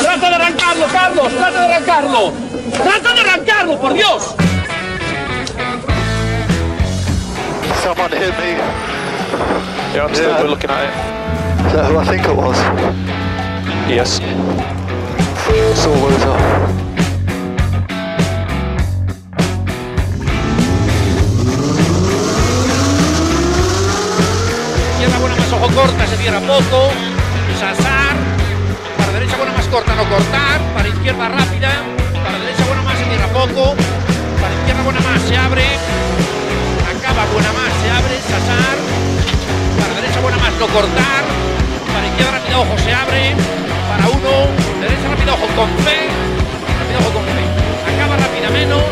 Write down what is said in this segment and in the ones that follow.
¡Trata de arrancarlo, Carlos! ¡Trata de arrancarlo! ¡Trata de arrancarlo, por Dios! Someone hit me. Yeah, I'm still good looking at it. Is that who I think it was? Yes. It's all over. Corta, se cierra poco, Sasar, para derecha buena más corta, no cortar, para izquierda rápida, para derecha buena más, se cierra poco, para izquierda buena más, se abre, acaba buena más, se abre, Sasar, para derecha buena más, no cortar, para izquierda rápida, ojo, se abre, para uno, derecha rápida, ojo, con fe, rápido, ojo, con fe, acaba rápida, menos.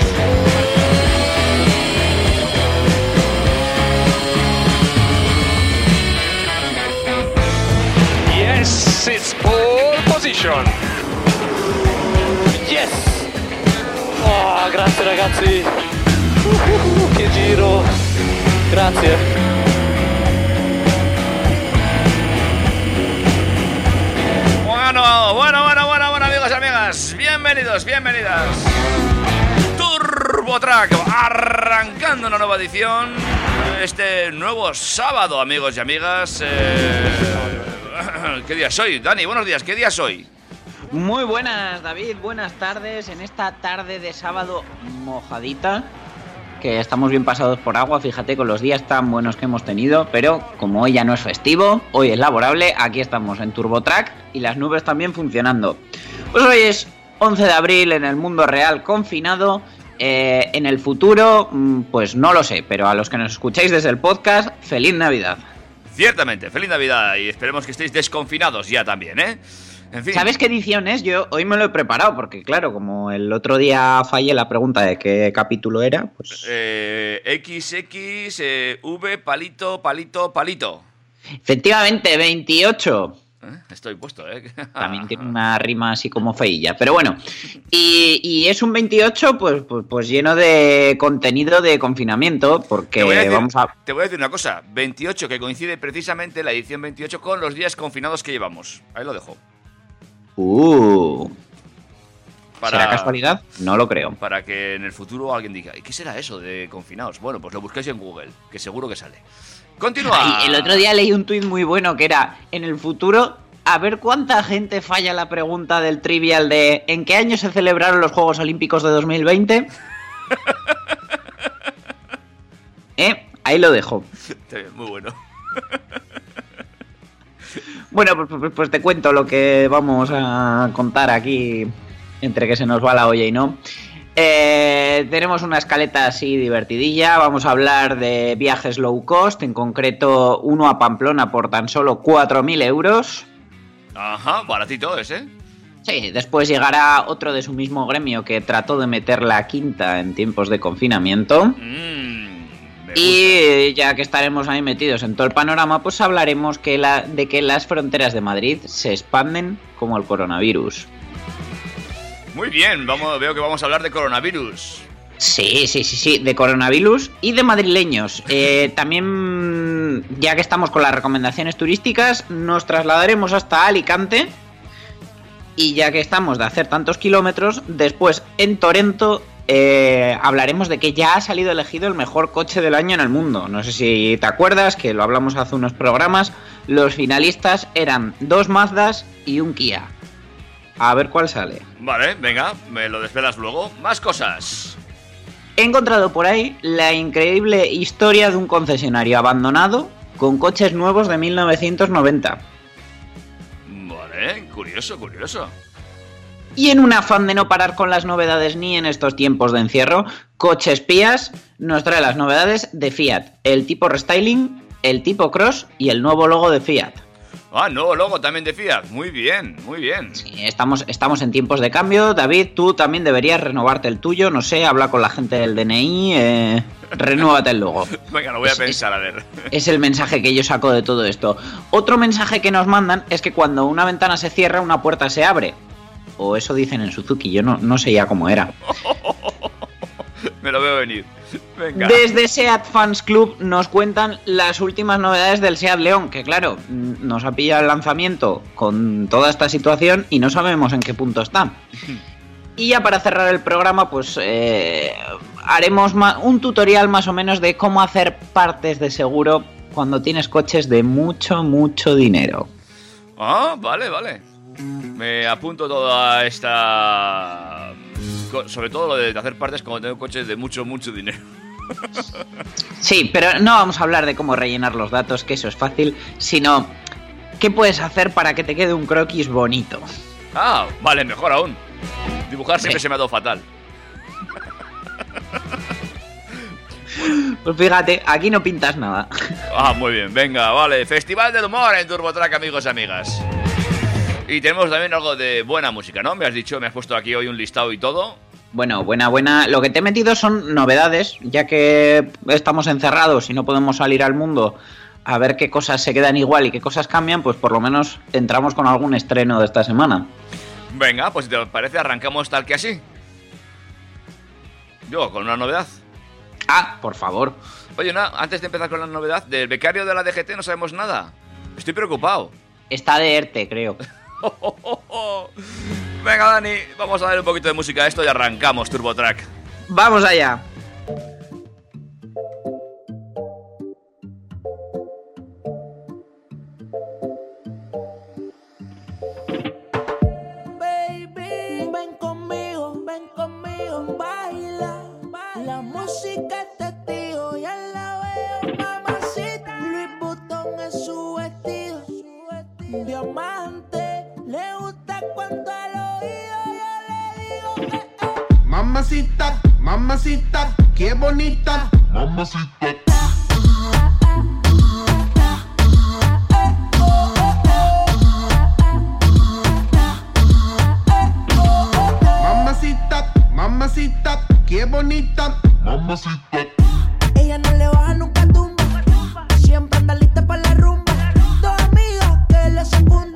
Yes, it's pole position. Yes. Oh, grazie ragazzi. Che giro. Grazie. Bueno, amigos y amigas. Bienvenidos, bienvenidas. Turbo Track, arrancando una nueva edición. Este nuevo sábado, amigos y amigas. ¿Qué día soy? Dani, buenos días, ¿qué día soy? Muy buenas, David, buenas tardes. En esta tarde de sábado mojadita, que estamos bien pasados por agua, fíjate con los días tan buenos que hemos tenido, pero como hoy ya no es festivo, hoy es laborable, aquí estamos en TurboTrack y las nubes también funcionando. Pues hoy es 11 de abril, en el mundo real confinado. En el futuro, pues no lo sé, pero a los que nos escucháis desde el podcast, ¡feliz Navidad! Ciertamente, feliz Navidad y esperemos que estéis desconfinados ya también, ¿eh? En fin. ¿Sabes qué edición es? Yo hoy me lo he preparado porque, claro, como el otro día fallé la pregunta de qué capítulo era, pues... XX, V, palito. Efectivamente, 28. Estoy puesto, ¿eh? También tiene una rima así como feilla, pero bueno. Y es un 28 pues lleno de contenido de confinamiento, porque te voy a decir una cosa, 28 que coincide precisamente la edición 28 con los días confinados que llevamos. Ahí lo dejo. ¿Será casualidad? No lo creo. Para que en el futuro alguien diga, ¿qué será eso de confinados? Bueno, pues lo busquéis en Google, que seguro que sale. Continúa. El otro día leí un tuit muy bueno que era, en el futuro, a ver cuánta gente falla la pregunta del trivial de ¿en qué año se celebraron los Juegos Olímpicos de 2020? Ahí lo dejo. Está bien, muy bueno. Bueno, pues te cuento lo que vamos a contar aquí, entre que se nos va la olla y no. Tenemos una escaleta así divertidilla. Vamos a hablar de viajes low cost, en concreto uno a Pamplona por tan solo 4.000 euros. Ajá, baratito ese. Sí, después llegará otro de su mismo gremio que trató de meter la quinta en tiempos de confinamiento. Y ya que estaremos ahí metidos en todo el panorama, pues hablaremos de que las fronteras de Madrid se expanden como el coronavirus. Muy bien, veo que vamos a hablar de coronavirus. Sí, de coronavirus y de madrileños. También, ya que estamos con las recomendaciones turísticas, nos trasladaremos hasta Alicante. Y ya que estamos de hacer tantos kilómetros, después en Torento hablaremos de que ya ha salido elegido el mejor coche del año en el mundo. No sé si te acuerdas, que lo hablamos hace unos programas. Los finalistas eran 2 Mazdas y un Kia. A ver cuál sale. Vale, venga, me lo desvelas luego. Más cosas. He encontrado por ahí la increíble historia de un concesionario abandonado con coches nuevos de 1990. Vale, curioso. Y en un afán de no parar con las novedades ni en estos tiempos de encierro, Coches Pías nos trae las novedades de Fiat, el tipo restyling, el tipo cross y el nuevo logo de Fiat. Ah, nuevo logo también de Fiat. Muy bien. Sí, estamos en tiempos de cambio. David, tú también deberías renovarte el tuyo. No sé, habla con la gente del DNI. Renuévate el logo. Venga, lo voy a pensar, a ver. Es el mensaje que yo saco de todo esto. Otro mensaje que nos mandan es que cuando una ventana se cierra, una puerta se abre. O eso dicen en Suzuki. Yo no sé ya cómo era. Me lo veo venir. Venga. Desde SEAT Fans Club nos cuentan las últimas novedades del SEAT León, que claro, nos ha pillado el lanzamiento con toda esta situación y no sabemos en qué punto está. Y ya para cerrar el programa, pues haremos un tutorial más o menos de cómo hacer partes de seguro cuando tienes coches de mucho, mucho dinero. Ah, vale, vale. Me apunto toda esta... Sobre todo lo de hacer partes cuando tengo coches de mucho, mucho dinero. Sí, pero no vamos a hablar de cómo rellenar los datos, que eso es fácil, sino qué puedes hacer para que te quede un croquis bonito. Ah, vale, mejor aún. Dibujar siempre se me ha dado fatal. Pues fíjate, aquí no pintas nada. Ah, muy bien, venga, vale. Festival del humor en TurboTrack, amigos y amigas. Y tenemos también algo de buena música, ¿no? Me has dicho, me has puesto aquí hoy un listado y todo. Bueno, buena. Lo que te he metido son novedades, ya que estamos encerrados y no podemos salir al mundo a ver qué cosas se quedan igual y qué cosas cambian, pues por lo menos entramos con algún estreno de esta semana. Venga, pues si te parece arrancamos tal que así. Yo, con una novedad. Ah, por favor. Oye, no, antes de empezar con la novedad, del becario de la DGT no sabemos nada. Estoy preocupado. Está de ERTE, creo. Venga, Dani, vamos a dar un poquito de música a esto y arrancamos TurboTrack. ¡Vamos allá! Baby, ven conmigo, baila, baila. La música te tío, ya la veo, mamacita. Luis Butón en su vestido, diamante. Le gusta cuando al oído yo le digo que. Mamacita, mamacita, qué bonita. Mamacita. Mamacita, mamacita, qué bonita. Mamacita. Ella no le baja nunca tumba. Siempre anda lista para la rumba. Dos amigas que la secundan.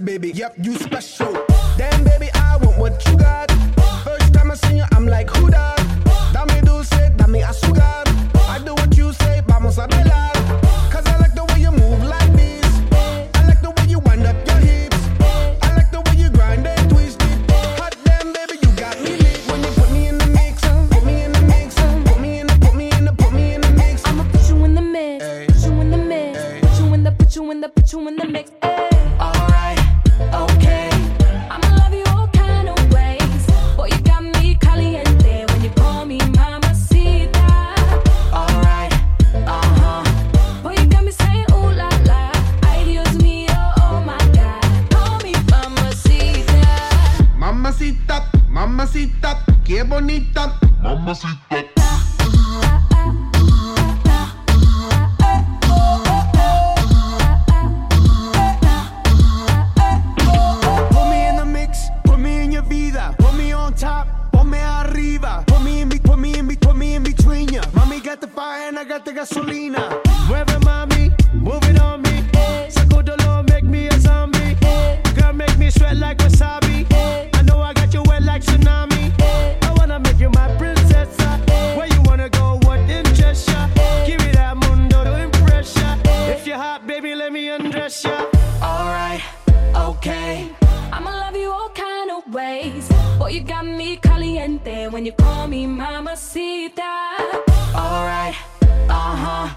Baby, yep, you special. Damn, baby, I want what you got. First time I seen you, I'm like, who dat? Dame dulce, dame azúcar. I do what you say, vamos a bailar. Cause I like the way you move like this. I like the way you wind up your hips. I like the way you grind and twist it. Hot damn, baby, you got me lit. When you put me in the mix, put me in the mix, put me in the, put me in the, put me in the mix. I'ma put you in the mix, ay. Put you in the mix, ay. Put you in the, put you in the, put you in the mix. Baby, let me undress ya. when you call me mamacita. Alright, uh-huh.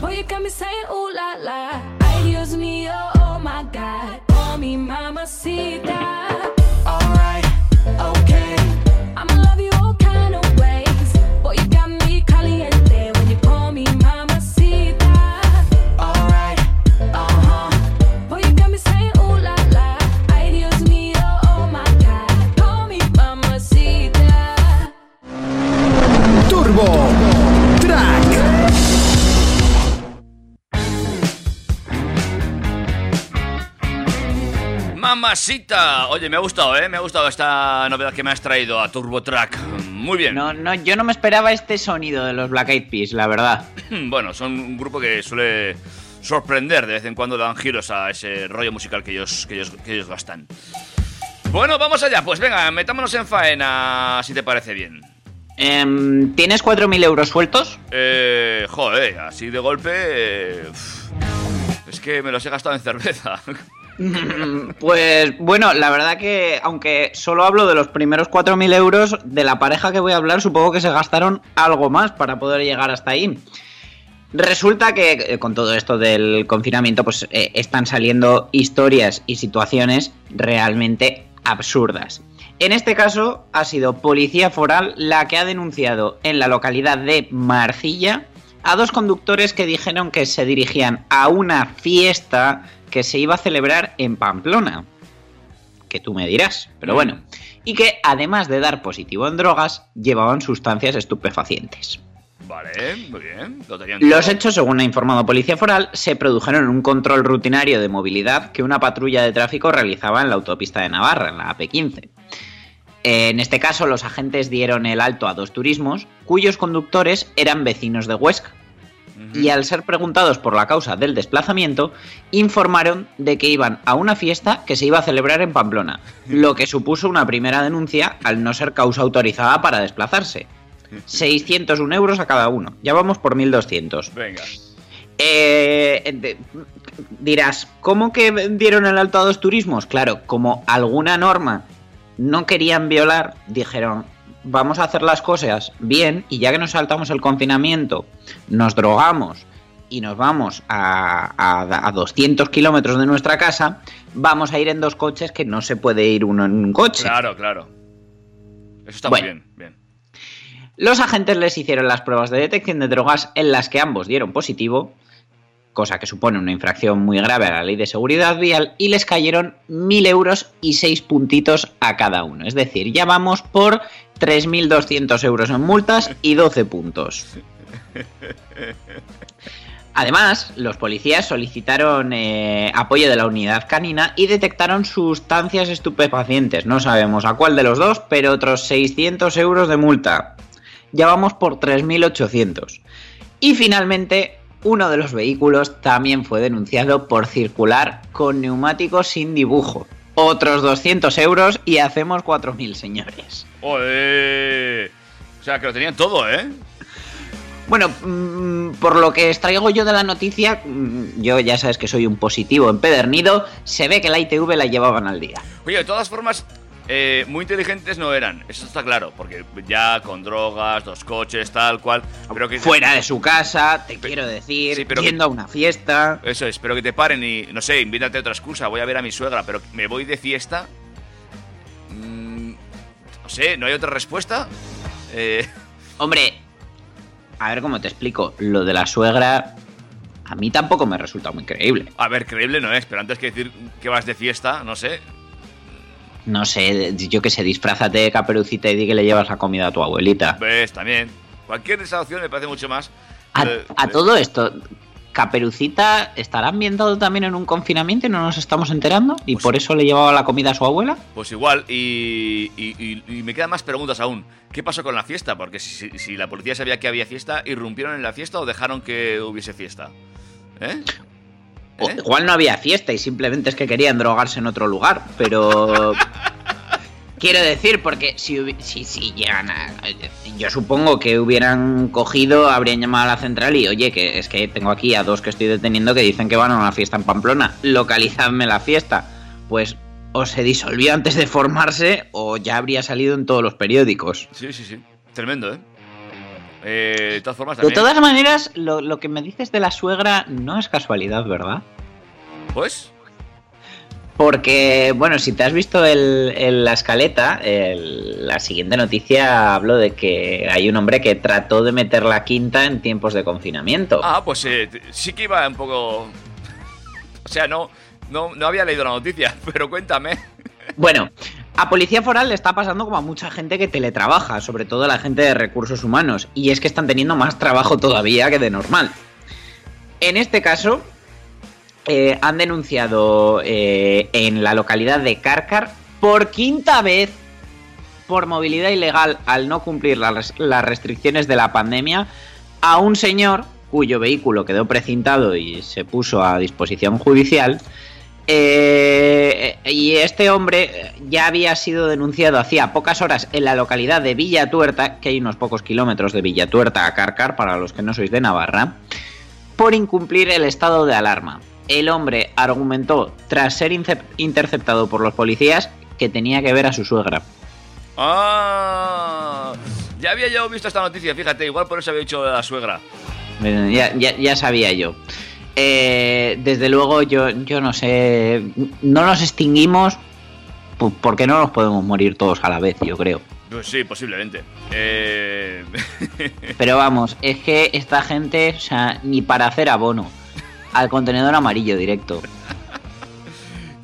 Boy, you got me saying ooh la la. Ay, Dios mío, oh my God. Call me mamacita. Alright, okay. I'ma love you all kind of ways. Boy, you got me caliente when you call me mamacita. Alright, uh-huh. Boy, you got me saying ooh la la. Ay, Dios mío, oh my God. Call me mamacita. Turbo. Mamacita. Oye, me ha gustado, ¿eh? Me ha gustado esta novedad que me has traído a Turbo Track. Muy bien. No, yo no me esperaba este sonido de los Black Eyed Peas, la verdad. Bueno, son un grupo que suele sorprender. De vez en cuando dan giros a ese rollo musical que ellos gastan. Bueno, vamos allá. Pues venga, metámonos en faena, si te parece bien. ¿Tienes 4.000 euros sueltos? Joder, así de golpe... es que me los he gastado en cerveza. Pues bueno, la verdad que aunque solo hablo de los primeros 4.000 euros, de la pareja que voy a hablar supongo que se gastaron algo más para poder llegar hasta ahí. Resulta que con todo esto del confinamiento pues están saliendo historias y situaciones realmente absurdas. En este caso ha sido Policía Foral la que ha denunciado en la localidad de Marcilla a dos conductores que dijeron que se dirigían a una fiesta que se iba a celebrar en Pamplona, que tú me dirás, pero bueno, y que además de dar positivo en drogas, llevaban sustancias estupefacientes. Vale, muy bien. Los hechos, según ha informado Policía Foral, se produjeron en un control rutinario de movilidad que una patrulla de tráfico realizaba en la autopista de Navarra, en la AP-15. En este caso, los agentes dieron el alto a dos turismos, cuyos conductores eran vecinos de Huesca. Y al ser preguntados por la causa del desplazamiento, informaron de que iban a una fiesta que se iba a celebrar en Pamplona, lo que supuso una primera denuncia al no ser causa autorizada para desplazarse. 601 euros a cada uno, ya vamos por 1.200. Venga. Dirás, ¿cómo que dieron el alto a dos turismos? Claro, como alguna norma no querían violar, dijeron... Vamos a hacer las cosas bien y ya que nos saltamos el confinamiento, nos drogamos y nos vamos a 200 kilómetros de nuestra casa, vamos a ir en dos coches que no se puede ir uno en un coche. Claro, claro. Eso está bueno, muy bien, bien. Los agentes les hicieron las pruebas de detección de drogas en las que ambos dieron positivo, cosa que supone una infracción muy grave a la ley de seguridad vial, y les cayeron 1.000 euros y 6 puntitos a cada uno. Es decir, ya vamos por 3.200 euros en multas y 12 puntos. Además, los policías solicitaron apoyo de la unidad canina y detectaron sustancias estupefacientes. No sabemos a cuál de los dos, pero otros 600 euros de multa. Ya vamos por 3.800. Y finalmente... Uno de los vehículos también fue denunciado por circular con neumáticos sin dibujo. Otros 200 euros y hacemos 4.000, señores. ¡Oye! O sea, que lo tenían todo, ¿eh? Bueno, por lo que extraigo yo de la noticia, yo ya sabes que soy un positivo empedernido, se ve que la ITV la llevaban al día. Oye, de todas formas... muy inteligentes no eran, eso está claro, porque ya con drogas, dos coches, tal cual, pero que fuera de su casa, quiero decir, sí, pero yendo a una fiesta. Eso es, pero que te paren y, no sé, invítate otra excusa, voy a ver a mi suegra, pero me voy de fiesta. No sé, ¿no hay otra respuesta? Hombre, a ver cómo te explico, lo de la suegra a mí tampoco me resulta muy creíble. A ver, creíble no es, pero antes que decir que vas de fiesta, no sé... No sé, yo qué sé, disfrázate de Caperucita y di que le llevas la comida a tu abuelita. Ves, también. Cualquier de esas opciones me parece mucho más. A todo esto, ¿Caperucita estará ambientado también en un confinamiento y no nos estamos enterando? ¿Y pues por eso le llevaba la comida a su abuela? Pues igual, y me quedan más preguntas aún. ¿Qué pasó con la fiesta? Porque si la policía sabía que había fiesta, ¿irrumpieron en la fiesta o dejaron que hubiese fiesta? Igual no había fiesta y simplemente es que querían drogarse en otro lugar, pero... Quiero decir, porque si llegan a... Yo supongo que hubieran cogido, habrían llamado a la central y... Oye, que es que tengo aquí a dos que estoy deteniendo que dicen que van a una fiesta en Pamplona. Localizadme la fiesta. Pues o se disolvió antes de formarse o ya habría salido en todos los periódicos. Sí, sí, sí. Tremendo, ¿eh? De todas formas, también... De todas maneras, lo que me dices de la suegra no es casualidad, ¿verdad? Pues... Porque, bueno, si te has visto la escaleta, la siguiente noticia habló de que hay un hombre que trató de meter la quinta en tiempos de confinamiento. Ah, pues sí que iba un poco... O sea, no había leído la noticia, pero cuéntame. Bueno, a Policía Foral le está pasando como a mucha gente que teletrabaja, sobre todo a la gente de recursos humanos, y es que están teniendo más trabajo todavía que de normal. En este caso... han denunciado en la localidad de Cárcar por quinta vez por movilidad ilegal al no cumplir las restricciones de la pandemia a un señor cuyo vehículo quedó precintado y se puso a disposición judicial. Y este hombre ya había sido denunciado hacía pocas horas en la localidad de Villatuerta, que hay unos pocos kilómetros de Villatuerta a Cárcar, para los que no sois de Navarra, por incumplir el estado de alarma. El hombre argumentó, tras ser interceptado por los policías, que tenía que ver a su suegra. ¡Ah! Ya había yo visto esta noticia, fíjate, igual por eso había dicho de la suegra. Ya sabía yo. Desde luego, yo no sé... No nos extinguimos porque no nos podemos morir todos a la vez, yo creo. Pues sí, posiblemente. Pero vamos, es que esta gente, o sea, ni para hacer abono. Al contenedor amarillo directo.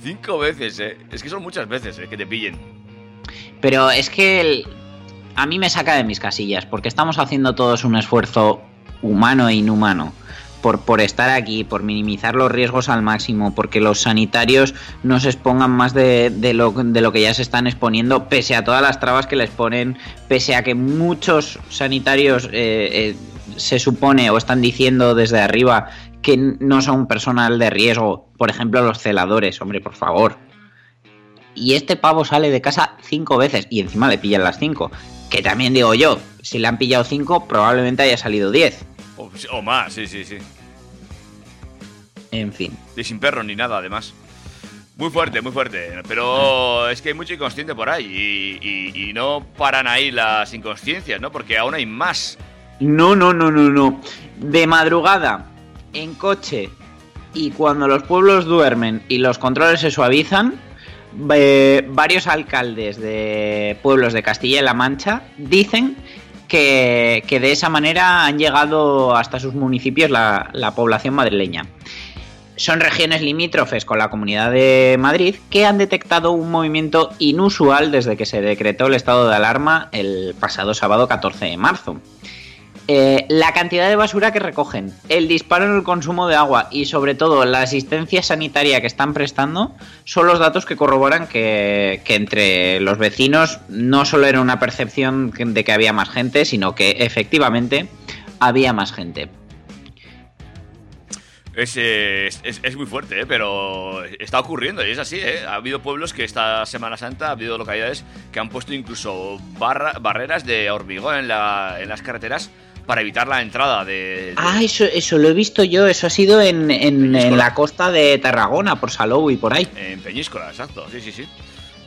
5 veces, ¿eh? Es que son muchas veces, que te pillen. Pero es que a mí me saca de mis casillas, porque estamos haciendo todos un esfuerzo humano e inhumano por estar aquí, por minimizar los riesgos al máximo, porque los sanitarios no se expongan más de lo que ya se están exponiendo, pese a todas las trabas que les ponen, pese a que muchos sanitarios se supone o están diciendo desde arriba que no son personal de riesgo, por ejemplo los celadores, hombre, por favor. Y este pavo sale de casa 5 veces y encima le pillan las 5, que también digo yo, si le han pillado 5 probablemente haya salido 10. O más, sí. En fin. Y sin perro ni nada, además. Muy fuerte, pero es que hay mucho inconsciente por ahí y no paran ahí las inconsciencias, ¿no? Porque aún hay más. No. De madrugada, en coche, y cuando los pueblos duermen y los controles se suavizan, varios alcaldes de pueblos de Castilla y La Mancha dicen que de esa manera han llegado hasta sus municipios la población madrileña. Son regiones limítrofes con la Comunidad de Madrid que han detectado un movimiento inusual desde que se decretó el estado de alarma el pasado sábado 14 de marzo. La cantidad de basura que recogen, el disparo en el consumo de agua y sobre todo la asistencia sanitaria que están prestando son los datos que corroboran que entre los vecinos no solo era una percepción de que había más gente, sino que efectivamente había más gente. Es muy fuerte, pero está ocurriendo y es así, ¿eh? Ha habido pueblos que esta Semana Santa ha habido localidades que han puesto incluso barreras de hormigón en las carreteras para evitar la entrada de... Ah, eso lo he visto yo, eso ha sido en la costa de Tarragona, por Salou y por ahí. En Peñíscola, exacto, sí,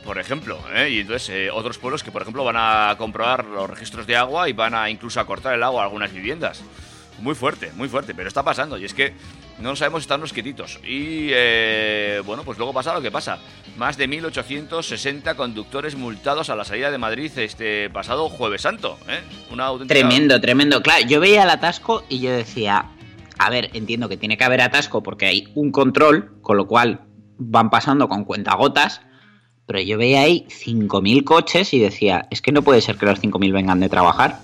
por ejemplo, ¿eh? Y entonces otros pueblos que, por ejemplo, van a comprobar los registros de agua y van a incluso a cortar el agua a algunas viviendas. Muy fuerte, pero está pasando y es que no sabemos estarnos quietitos. Y, bueno, pues luego pasa lo que pasa. Más de 1.860 conductores multados a la salida de Madrid este pasado Jueves Santo, ¿eh? Una auténtica... Tremendo. Claro, yo veía el atasco y yo decía, a ver, entiendo que tiene que haber atasco porque hay un control, con lo cual van pasando con cuentagotas, pero yo veía ahí 5.000 coches y decía, es que no puede ser que los 5.000 vengan de trabajar.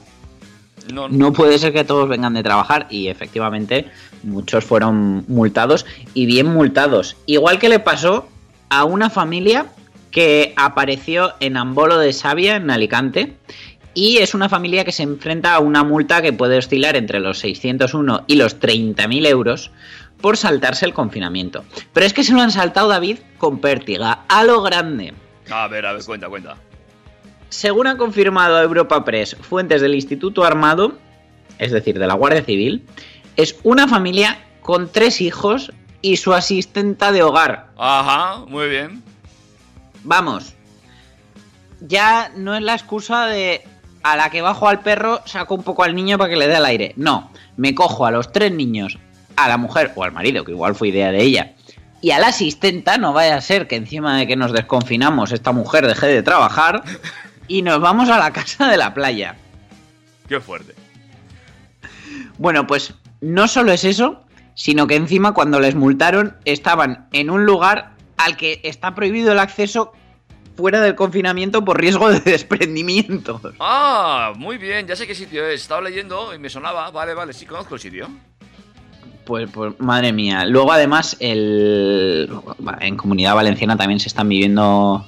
No puede ser que todos vengan de trabajar y efectivamente muchos fueron multados y bien multados. Igual que le pasó a una familia que apareció en Ambolo de Sabia, en Alicante, y es una familia que se enfrenta a una multa que puede oscilar entre los 601 y los 30.000 euros por saltarse el confinamiento. Pero es que se lo han saltado, David, con pértiga, a lo grande. A ver, cuenta. Según ha confirmado a Europa Press fuentes del Instituto Armado, es decir, de la Guardia Civil, es una familia con 3 hijos y su asistenta de hogar. Ajá, muy bien. vamos, ya no es la excusa de a la que bajo al perro saco un poco al niño para que le dé el aire. No, me cojo a los tres niños, a la mujer o al marido, que igual fue idea de ella, y a la asistenta, no vaya a ser que encima de que nos desconfinamos esta mujer deje de trabajar, y nos vamos a la casa de la playa. ¡Qué fuerte! Bueno, pues no solo es eso, sino que encima cuando les multaron estaban en un lugar al que está prohibido el acceso fuera del confinamiento por riesgo de desprendimientos. Ah, muy bien, ya sé qué sitio es. Estaba leyendo y me sonaba. Vale, sí conozco el sitio. Pues madre mía. Luego además en Comunidad Valenciana también se están viendo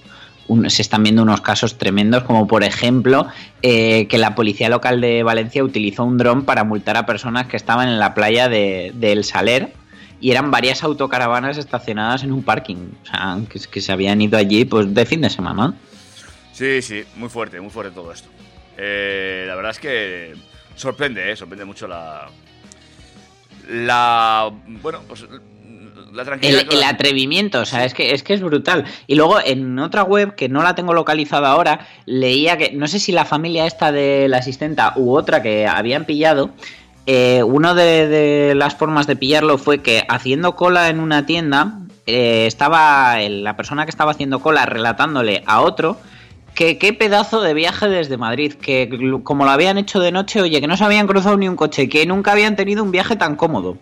unos casos tremendos, como por ejemplo que la policía local de Valencia utilizó un dron para multar a personas que estaban en la playa de El Saler, y eran varias autocaravanas estacionadas en un parking, o sea, que se habían ido allí pues de fin de semana. Sí, muy fuerte todo esto. La verdad es que sorprende mucho la tranquilidad. El atrevimiento, o sea, es que es brutal. Y luego en otra web, que no la tengo localizada ahora, leía que, no sé si la familia esta de la asistenta u otra que habían pillado, una de las formas de pillarlo fue que haciendo cola en una tienda, estaba la persona que estaba haciendo cola relatándole a otro que qué pedazo de viaje desde Madrid, que como lo habían hecho de noche, oye, que no se habían cruzado ni un coche, que nunca habían tenido un viaje tan cómodo.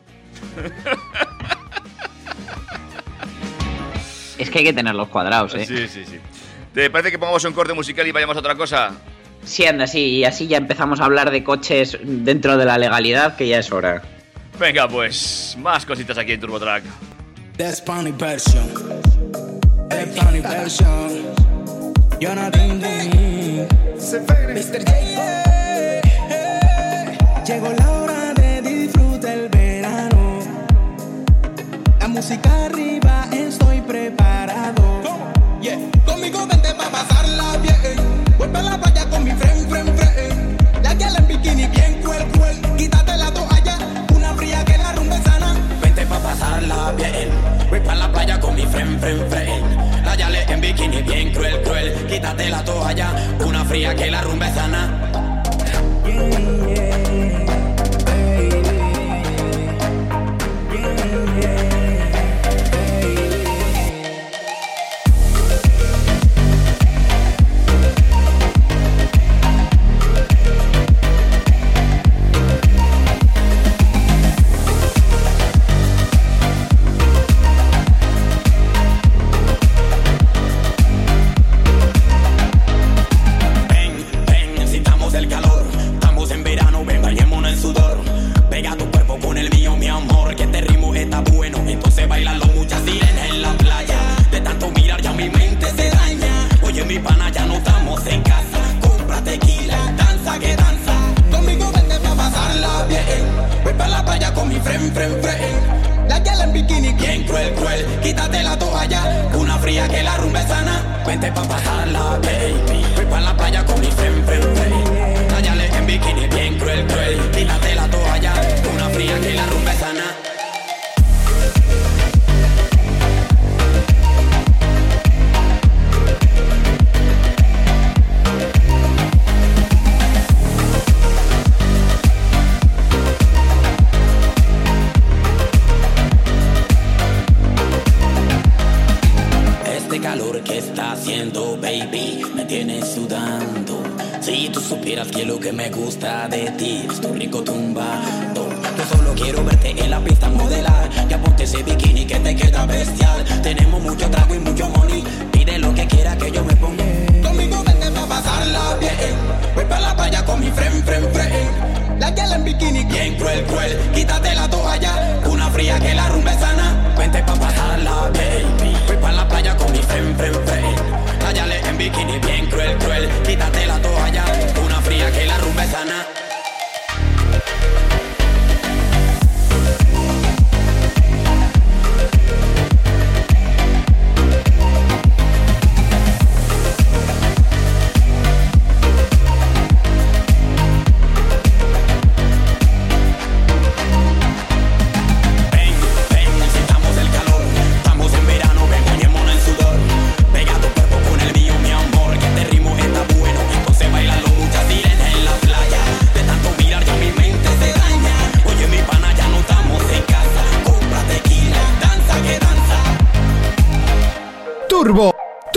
Es que hay que tenerlos cuadrados, ¿eh? Sí. ¿Te parece que pongamos un corte musical y vayamos a otra cosa? Sí, anda, sí, y así ya empezamos a hablar de coches dentro de la legalidad, que ya es hora. Venga, pues, más cositas aquí en TurboTrack. That's Spanish version. Spanish version. You're not in the mood. Mr. J-Pop. Llegó la hora de disfrutar el verano. La música arriba, estoy preparado. ¿Cómo? Yeah. Conmigo vente pa' pasarla bien. Vuelve a la playa con mi friend. La gala en bikini bien cuel. Quítate la toalla, una fría que la rumba es sana. Vente pa' pasarla bien. Vuelve a la playa con mi friend. La gala en bikini bien cruel. Quítate la toalla, una fría que la rumba es sana.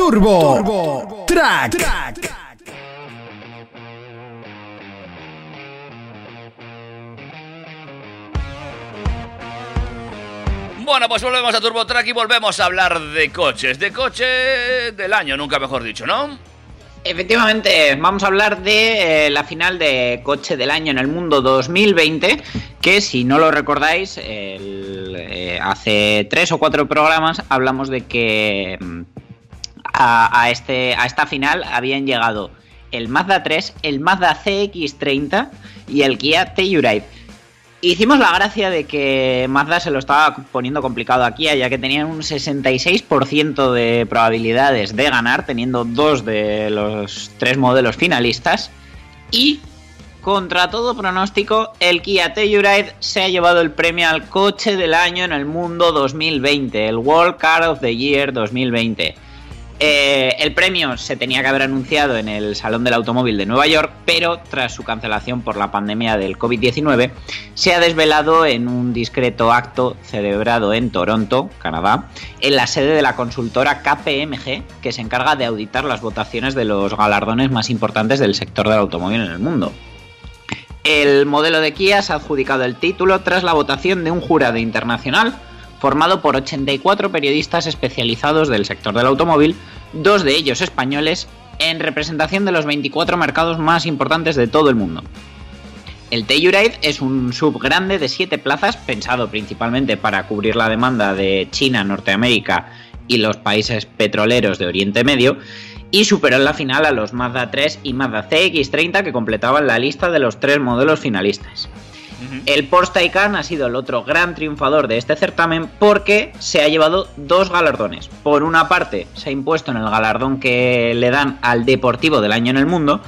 Turbo Track. Bueno, pues volvemos a Turbo Track y volvemos a hablar de coches. De coche del año, nunca mejor dicho, ¿no? Efectivamente, vamos a hablar de la final de coche del año en el mundo 2020, que si no lo recordáis, hace 3 o 4 programas hablamos de que a esta final habían llegado el Mazda 3, el Mazda CX-30 y el Kia Telluride. Hicimos la gracia de que Mazda se lo estaba poniendo complicado a Kia, ya que tenían un 66% de probabilidades de ganar, teniendo 2 de los 3 modelos finalistas. Y, contra todo pronóstico, el Kia Telluride se ha llevado el premio al coche del año en el mundo 2020, el World Car of the Year 2020. El premio se tenía que haber anunciado en el Salón del Automóvil de Nueva York, pero tras su cancelación por la pandemia del COVID-19 se ha desvelado en un discreto acto celebrado en Toronto, Canadá, en la sede de la consultora KPMG, que se encarga de auditar las votaciones de los galardones más importantes del sector del automóvil en el mundo. El modelo de Kia se ha adjudicado el título tras la votación de un jurado internacional formado por 84 periodistas especializados del sector del automóvil, 2 de ellos españoles, en representación de los 24 mercados más importantes de todo el mundo. El Telluride es un SUV grande de 7 plazas, pensado principalmente para cubrir la demanda de China, Norteamérica y los países petroleros de Oriente Medio, y superó en la final a los Mazda 3 y Mazda CX-30 que completaban la lista de los 3 modelos finalistas. El Porsche Taycan ha sido el otro gran triunfador de este certamen porque se ha llevado 2 galardones. Por una parte, se ha impuesto en el galardón que le dan al deportivo del año en el mundo,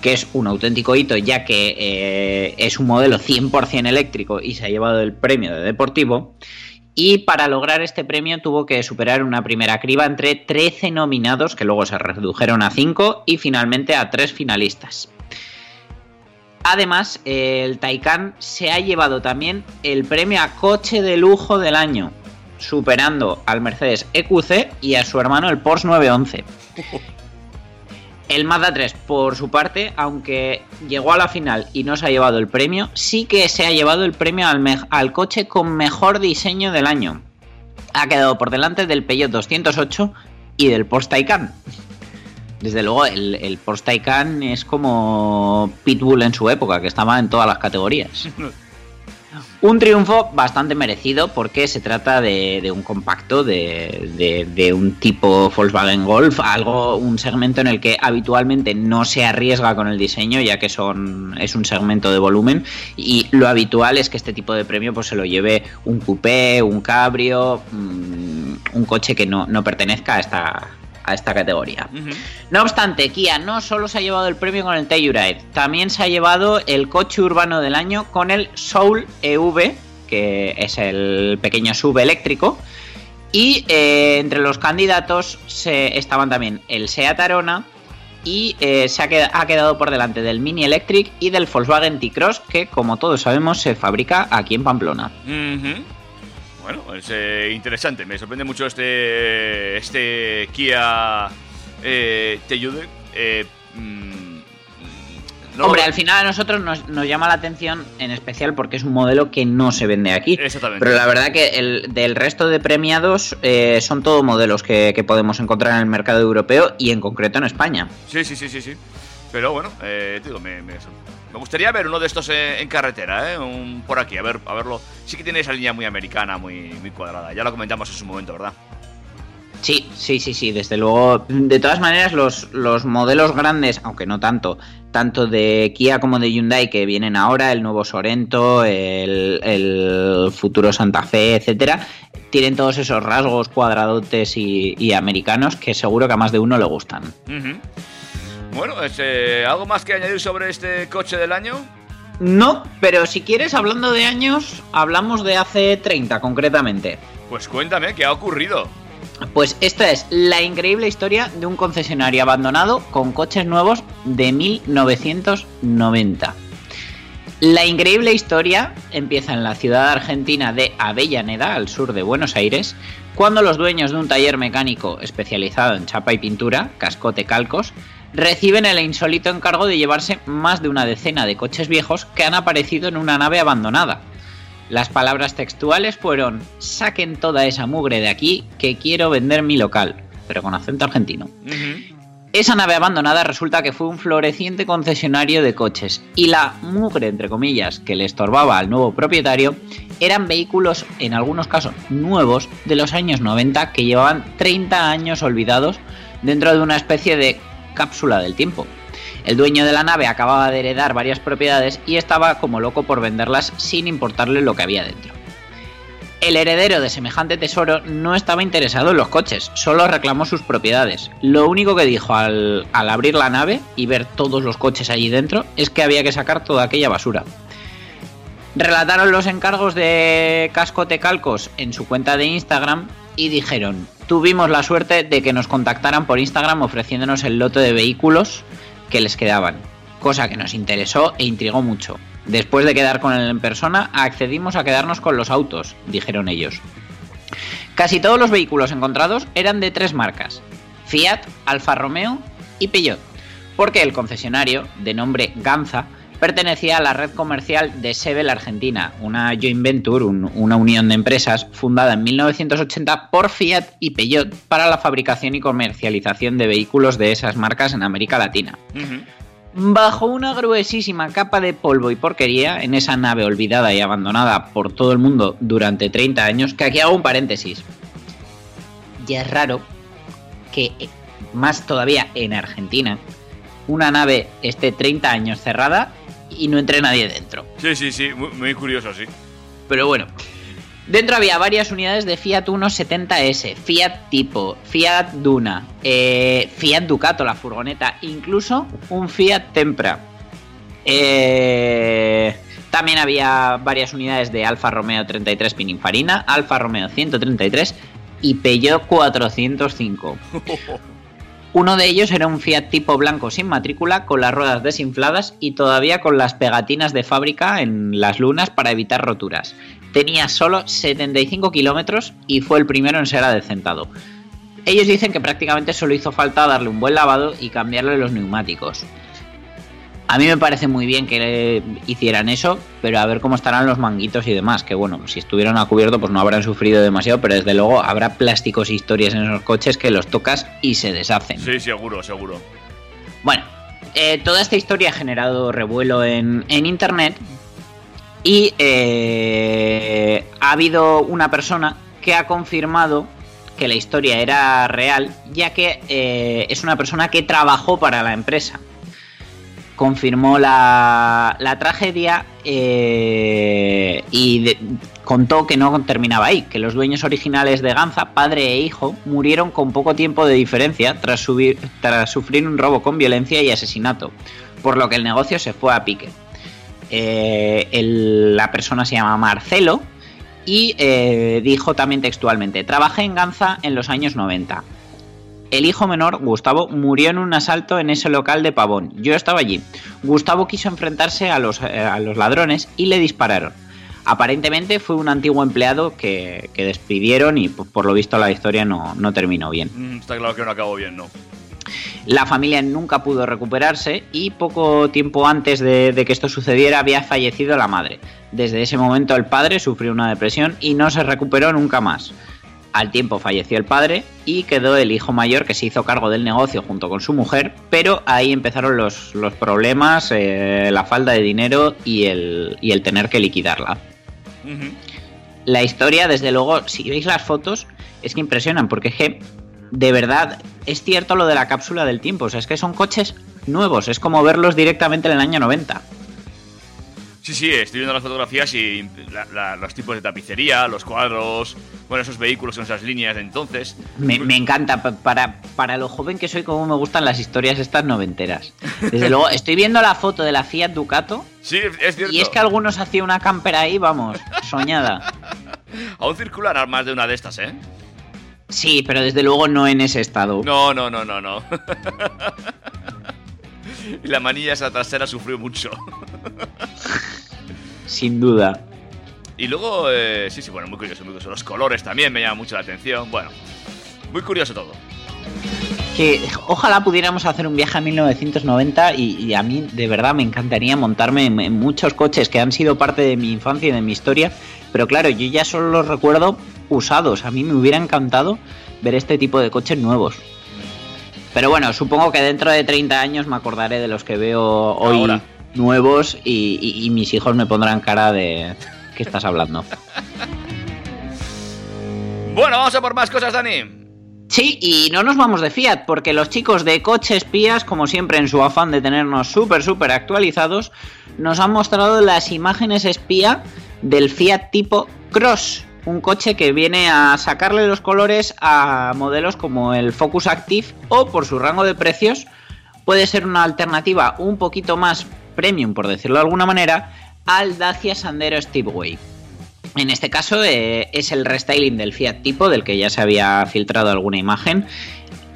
que es un auténtico hito ya que es un modelo 100% eléctrico y se ha llevado el premio de deportivo. Y para lograr este premio tuvo que superar una primera criba entre 13 nominados, que luego se redujeron a 5 y finalmente a 3 finalistas. Además, el Taycan se ha llevado también el premio a coche de lujo del año, superando al Mercedes EQC y a su hermano el Porsche 911. El Mazda 3, por su parte, aunque llegó a la final y no se ha llevado el premio, sí que se ha llevado el premio al coche con mejor diseño del año. Ha quedado por delante del Peugeot 208 y del Porsche Taycan. Desde luego, el Porsche Taycan es como Pitbull en su época, que estaba en todas las categorías. Un triunfo bastante merecido porque se trata de un compacto, de un tipo Volkswagen Golf, un segmento en el que habitualmente no se arriesga con el diseño, ya que es un segmento de volumen, y lo habitual es que este tipo de premio pues, se lo lleve un coupé, un cabrio, un coche que no pertenezca a esta categoría. Uh-huh. No obstante, Kia no solo se ha llevado el premio con el Telluride, también se ha llevado el coche urbano del año con el Soul EV, que es el pequeño SUV eléctrico, y entre los candidatos estaban también el SEAT Arona y ha quedado por delante del Mini Electric y del Volkswagen T-Cross, que como todos sabemos se fabrica aquí en Pamplona. Uh-huh. Bueno, es interesante, me sorprende mucho este Kia Telluride. No. Hombre, al final a nosotros nos llama la atención, en especial porque es un modelo que no se vende aquí. Exactamente. Pero la verdad que del resto de premiados son todos modelos que podemos encontrar en el mercado europeo y en concreto en España. Sí. Pero bueno, te digo, me gustaría ver uno de estos en carretera, por aquí, a verlo. Sí que tiene esa línea muy americana, muy, muy cuadrada. Ya lo comentamos en su momento, ¿verdad? Sí, desde luego. De todas maneras, los modelos grandes, aunque no tanto de Kia como de Hyundai que vienen ahora, el nuevo Sorento, el futuro Santa Fe, etcétera, tienen todos esos rasgos cuadradotes y americanos que seguro que a más de uno le gustan. Uh-huh. Bueno, ¿algo más que añadir sobre este coche del año? No, pero si quieres, hablando de años, hablamos de hace 30 concretamente. Pues cuéntame, ¿qué ha ocurrido? Pues esta es la increíble historia de un concesionario abandonado con coches nuevos de 1990. La increíble historia empieza en la ciudad argentina de Avellaneda, al sur de Buenos Aires, cuando los dueños de un taller mecánico especializado en chapa y pintura, Cascote Calcos, reciben el insólito encargo de llevarse más de una decena de coches viejos que han aparecido en una nave abandonada. Las palabras textuales fueron: "Saquen toda esa mugre de aquí, que quiero vender mi local", pero con acento argentino. Uh-huh. Esa nave abandonada resulta que fue un floreciente concesionario de coches, y la mugre, entre comillas, que le estorbaba al nuevo propietario eran vehículos, en algunos casos nuevos, de los años 90 que llevaban 30 años olvidados dentro de una especie de cápsula del tiempo. El dueño de la nave acababa de heredar varias propiedades y estaba como loco por venderlas sin importarle lo que había dentro. El heredero de semejante tesoro no estaba interesado en los coches, solo reclamó sus propiedades. Lo único que dijo al abrir la nave y ver todos los coches allí dentro es que había que sacar toda aquella basura. Relataron los encargos de Cascote Calcos en su cuenta de Instagram y dijeron: "Tuvimos la suerte de que nos contactaran por Instagram ofreciéndonos el lote de vehículos que les quedaban, cosa que nos interesó e intrigó mucho. Después de quedar con él en persona, accedimos a quedarnos con los autos", dijeron ellos. Casi todos los vehículos encontrados eran de tres marcas: Fiat, Alfa Romeo y Peugeot, porque el concesionario, de nombre Ganza, pertenecía a la red comercial de Sebel Argentina, una joint venture, una unión de empresas fundada en 1980 por Fiat y Peugeot para la fabricación y comercialización de vehículos de esas marcas en América Latina. Uh-huh. Bajo una gruesísima capa de polvo y porquería, en esa nave olvidada y abandonada por todo el mundo durante 30 años, que aquí hago un paréntesis, ya es raro que, más todavía en Argentina, una nave esté 30 años cerrada y no entre nadie dentro. Sí, muy curioso, sí. Pero bueno, dentro había varias unidades de Fiat 170S, Fiat Tipo, Fiat Duna, Fiat Ducato, la furgoneta, incluso un Fiat Tempra. También había varias unidades de Alfa Romeo 33 Pininfarina, Alfa Romeo 133 y Peugeot 405. Uno de ellos era un Fiat Tipo blanco sin matrícula, con las ruedas desinfladas y todavía con las pegatinas de fábrica en las lunas para evitar roturas. Tenía solo 75 kilómetros y fue el primero en ser adecentado. Ellos dicen que prácticamente solo hizo falta darle un buen lavado y cambiarle los neumáticos. A mí me parece muy bien que hicieran eso, pero a ver cómo estarán los manguitos y demás, que bueno, si estuvieron a cubierto pues no habrán sufrido demasiado, pero desde luego habrá plásticos e historias en esos coches que los tocas y se deshacen. Sí, seguro. Bueno, toda esta historia ha generado revuelo en internet y ha habido una persona que ha confirmado que la historia era real, ya que es una persona que trabajó para la empresa. Confirmó la tragedia y contó que no terminaba ahí, que los dueños originales de Ganza, padre e hijo, murieron con poco tiempo de diferencia tras sufrir un robo con violencia y asesinato, por lo que el negocio se fue a pique. La persona se llama Marcelo y dijo también textualmente: "Trabajé en Ganza en los años 90. El hijo menor, Gustavo, murió en un asalto en ese local de Pavón. Yo estaba allí. Gustavo quiso enfrentarse a los ladrones y le dispararon. Aparentemente fue un antiguo empleado que despidieron y por lo visto la historia no terminó bien". Está claro que no acabó bien, ¿no? La familia nunca pudo recuperarse y poco tiempo antes de que esto sucediera había fallecido la madre. Desde ese momento el padre sufrió una depresión y no se recuperó nunca más. Al tiempo falleció el padre y quedó el hijo mayor, que se hizo cargo del negocio junto con su mujer, pero ahí empezaron los problemas, la falta de dinero y el tener que liquidarla. Uh-huh. La historia, desde luego, si veis las fotos, es que impresionan, porque es que, de verdad, es cierto lo de la cápsula del tiempo, o sea, es que son coches nuevos, es como verlos directamente en el año 90. Sí, estoy viendo las fotografías y los tipos de tapicería, los cuadros, bueno, esos vehículos con esas líneas de entonces. Me encanta, para lo joven que soy, como me gustan las historias estas noventeras. Desde luego, estoy viendo la foto de la Fiat Ducato. Sí, es cierto. Y es que algunos hacían una camper ahí, vamos, soñada. Aún circularán más de una de estas, ¿eh? Sí, pero desde luego no en ese estado. No. Y la manilla esa trasera sufrió mucho. sin duda. Y luego, sí, bueno, muy curioso, los colores también me llaman mucho la atención, bueno, muy curioso todo. Que ojalá pudiéramos hacer un viaje a 1990 y a mí de verdad me encantaría montarme en muchos coches que han sido parte de mi infancia y de mi historia, pero claro, yo ya solo los recuerdo usados, a mí me hubiera encantado ver este tipo de coches nuevos. Pero bueno, supongo que dentro de 30 años me acordaré de los que veo hoy ahora nuevos y mis hijos me pondrán cara de ¿qué estás hablando? Bueno, vamos a por más cosas, Dani. Sí, y no nos vamos de Fiat, porque los chicos de Coches Pías, como siempre en su afán de tenernos súper actualizados, nos han mostrado las imágenes espía del Fiat Tipo Cross, un coche que viene a sacarle los colores a modelos como el Focus Active o, por su rango de precios, puede ser una alternativa un poquito más premium, por decirlo de alguna manera, al Dacia Sandero Stepway. En este caso es el restyling del Fiat Tipo, del que ya se había filtrado alguna imagen.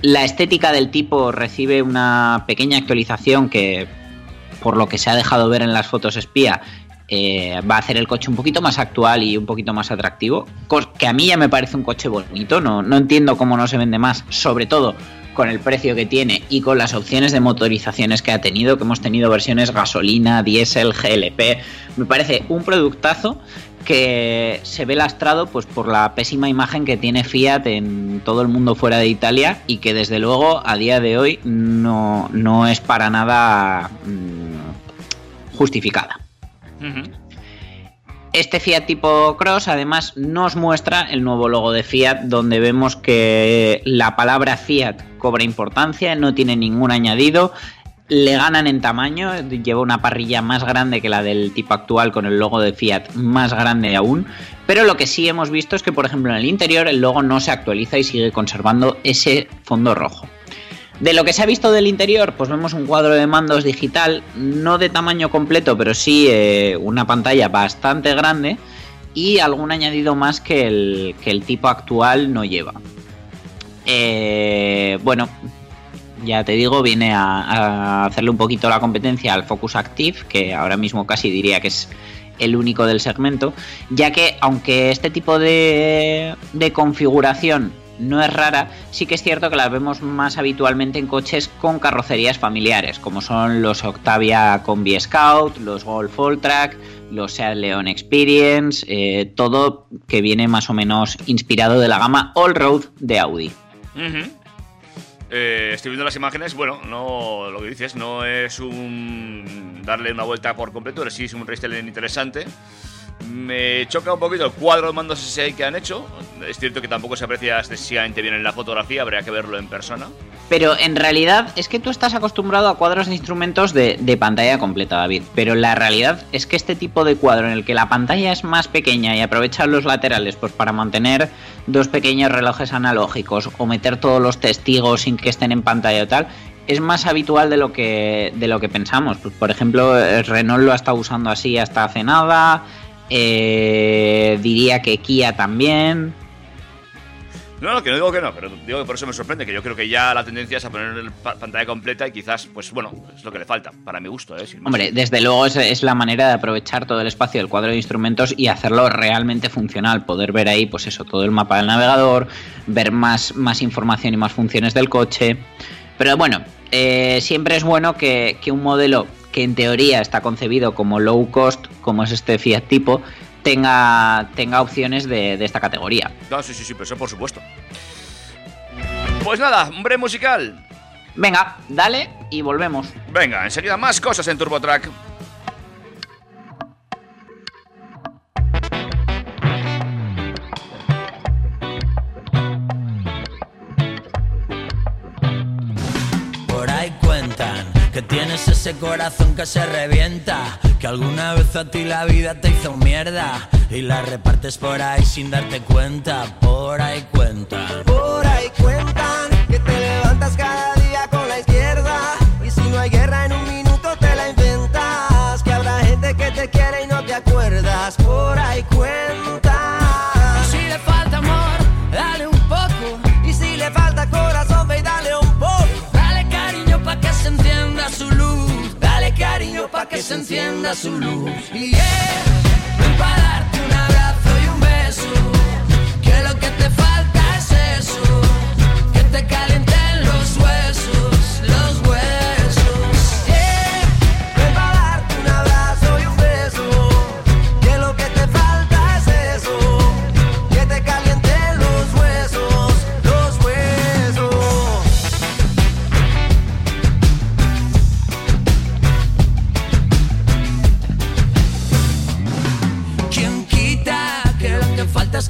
La estética del Tipo recibe una pequeña actualización que, por lo que se ha dejado ver en las fotos espía, va a hacer el coche un poquito más actual y un poquito más atractivo, que a mí ya me parece un coche bonito. No entiendo cómo no se vende más, sobre todo con el precio que tiene y con las opciones de motorizaciones que ha tenido, que hemos tenido versiones gasolina, diésel, GLP. Me parece un productazo que se ve lastrado pues por la pésima imagen que tiene Fiat en todo el mundo fuera de Italia y que desde luego a día de hoy no es para nada justificada. Uh-huh. Este Fiat Tipo Cross además nos muestra el nuevo logo de Fiat, donde vemos que la palabra Fiat cobra importancia, no tiene ningún añadido. Le ganan en tamaño, lleva una parrilla más grande que la del tipo actual, con el logo de Fiat más grande aún, pero lo que sí hemos visto es que, por ejemplo, en el interior el logo no se actualiza y sigue conservando ese fondo rojo. De lo que se ha visto del interior, pues vemos un cuadro de mandos digital, no de tamaño completo, pero sí una pantalla bastante grande y algún añadido más que el tipo actual no lleva. Bueno, ya te digo, viene a hacerle un poquito la competencia al Focus Active, que ahora mismo casi diría que es el único del segmento, ya que aunque este tipo de configuración no es rara, sí que es cierto que las vemos más habitualmente en coches con carrocerías familiares, como son los Octavia Combi Scout, los Golf Alltrack, los SEAT León Experience, todo que viene más o menos inspirado de la gama Allroad de Audi. Uh-huh. Estoy viendo las imágenes, bueno, no, lo que dices, no es un darle una vuelta por completo, pero sí es un restyling interesante. Me choca un poquito el cuadro de mandos ese que han hecho. Es cierto que tampoco se aprecia excesivamente bien en la fotografía, habría que verlo en persona. Pero en realidad es que tú estás acostumbrado a cuadros de instrumentos de pantalla completa, David. Pero la realidad es que este tipo de cuadro en el que la pantalla es más pequeña y aprovechas los laterales pues para mantener dos pequeños relojes analógicos o meter todos los testigos sin que estén en pantalla o tal, es más habitual de lo que pensamos. Pues, por ejemplo, Renault lo ha estado usando así hasta hace nada. Diría que Kia también. No, que no digo que no, pero digo que por eso me sorprende, que yo creo que ya la tendencia es a poner pantalla completa y quizás, pues bueno, es lo que le falta, para mi gusto, sin más. Hombre, desde luego es la manera de aprovechar todo el espacio del cuadro de instrumentos y hacerlo realmente funcional, poder ver ahí, pues eso, todo el mapa del navegador, ver más información y más funciones del coche. Pero bueno, siempre es bueno que un modelo que en teoría está concebido como low cost, como es este Fiat Tipo, tenga opciones de esta categoría. No, sí, pero eso por supuesto. Pues nada, hombre musical. Venga, dale y volvemos. Venga, enseguida más cosas en TurboTrack. Por ahí cuentan que tienes ese corazón que se revienta, que alguna vez a ti la vida te hizo mierda y la repartes por ahí sin darte cuenta. Por ahí cuentan, por ahí cuentan que te levantas cada día con la izquierda y si no hay guerra en un minuto te la inventas, que habrá gente que te quiere y no te acuerdas. Por ahí cuentan. Si le falta amor, dale un poco, y si le falta corazón, ve y dale un poco. Dale cariño pa' que se entienda su luz, dale cariño pa' que se encienda su luz. Yeah.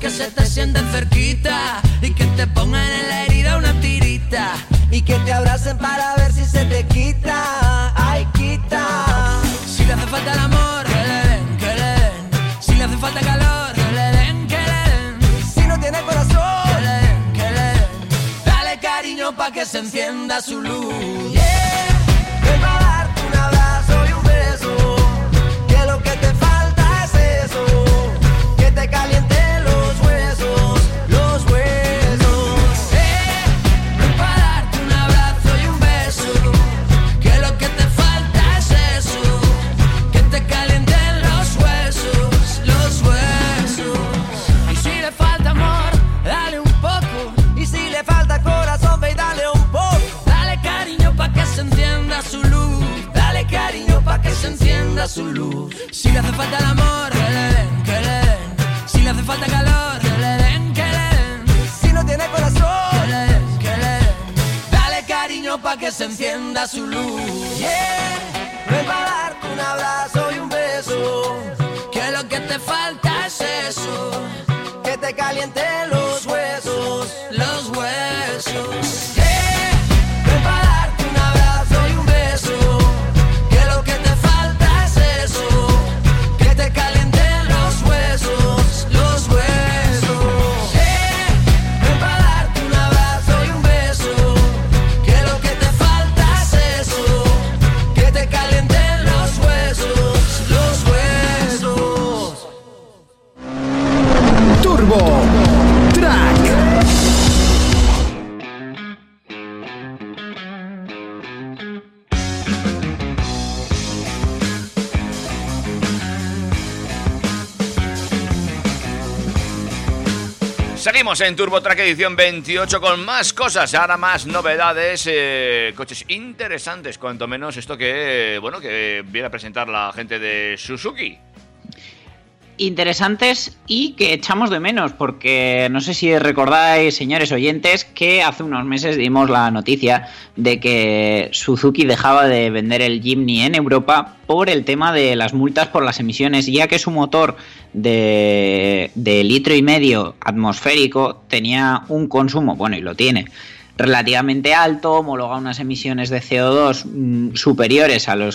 que se te sienten cerquita y que te pongan en la herida una tirita y que te abracen para ver si se te quita. Ay, quita. Si le hace falta el amor, que le den, que le den. Si le hace falta calor, que le den, que le den. Si no tiene corazón, que le den, que le den. Dale cariño pa' que se encienda su luz. Se encienda su luz. Si le hace falta el amor, que le den, que le den. Si le hace falta calor, que le den, que le den. Si no tiene corazón, que le den, que le den. Dale cariño pa' que se encienda su luz. Yeah, no es para darte un abrazo y un beso, que lo que te falta es eso, que te caliente los huesos, los huesos. Seguimos en Turbo Track edición 28 con más cosas, ahora más novedades, coches interesantes, cuanto menos esto que, bueno, que viene a presentar la gente de Suzuki. Interesantes y que echamos de menos, porque no sé si recordáis, señores oyentes, que hace unos meses dimos la noticia de que Suzuki dejaba de vender el Jimny en Europa por el tema de las multas por las emisiones, ya que su motor de 1,5 litros atmosférico tenía un consumo, bueno, y lo tiene, relativamente alto, homologa unas emisiones de CO2 superiores a lo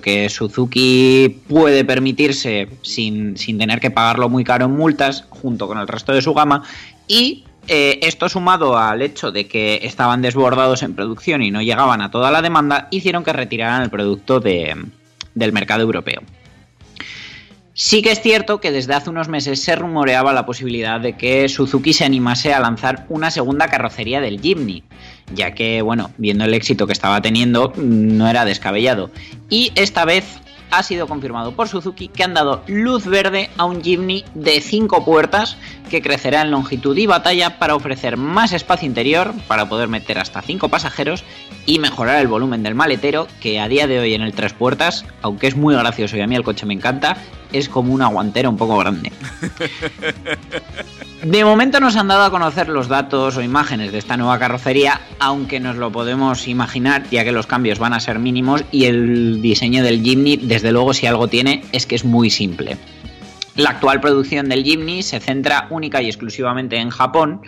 que Suzuki puede permitirse sin tener que pagarlo muy caro en multas, junto con el resto de su gama, y esto sumado al hecho de que estaban desbordados en producción y no llegaban a toda la demanda, hicieron que retiraran el producto del mercado europeo. Sí que es cierto que desde hace unos meses se rumoreaba la posibilidad de que Suzuki se animase a lanzar una segunda carrocería del Jimny, ya que, bueno, viendo el éxito que estaba teniendo, no era descabellado. Y esta vez ha sido confirmado por Suzuki que han dado luz verde a un Jimny de 5 puertas que crecerá en longitud y batalla para ofrecer más espacio interior, para poder meter hasta 5 pasajeros y mejorar el volumen del maletero, que a día de hoy en el 3 puertas, aunque es muy gracioso y a mí el coche me encanta, es como una guantera un poco grande. De momento nos han dado a conocer los datos o imágenes de esta nueva carrocería, aunque nos lo podemos imaginar, ya que los cambios van a ser mínimos y el diseño del Jimny, desde luego, si algo tiene, es que es muy simple. La actual producción del Jimny se centra única y exclusivamente en Japón,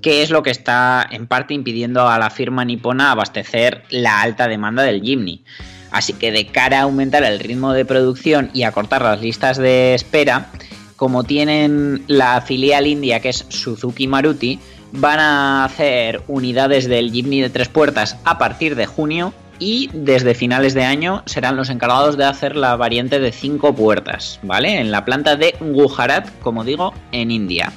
que es lo que está en parte impidiendo a la firma nipona abastecer la alta demanda del Jimny. Así que de cara a aumentar el ritmo de producción y acortar las listas de espera, como tienen la filial india que es Suzuki Maruti, van a hacer unidades del Jimny de 3 puertas a partir de junio y desde finales de año serán los encargados de hacer la variante de 5 puertas, ¿vale? En la planta de Gujarat, como digo, en India.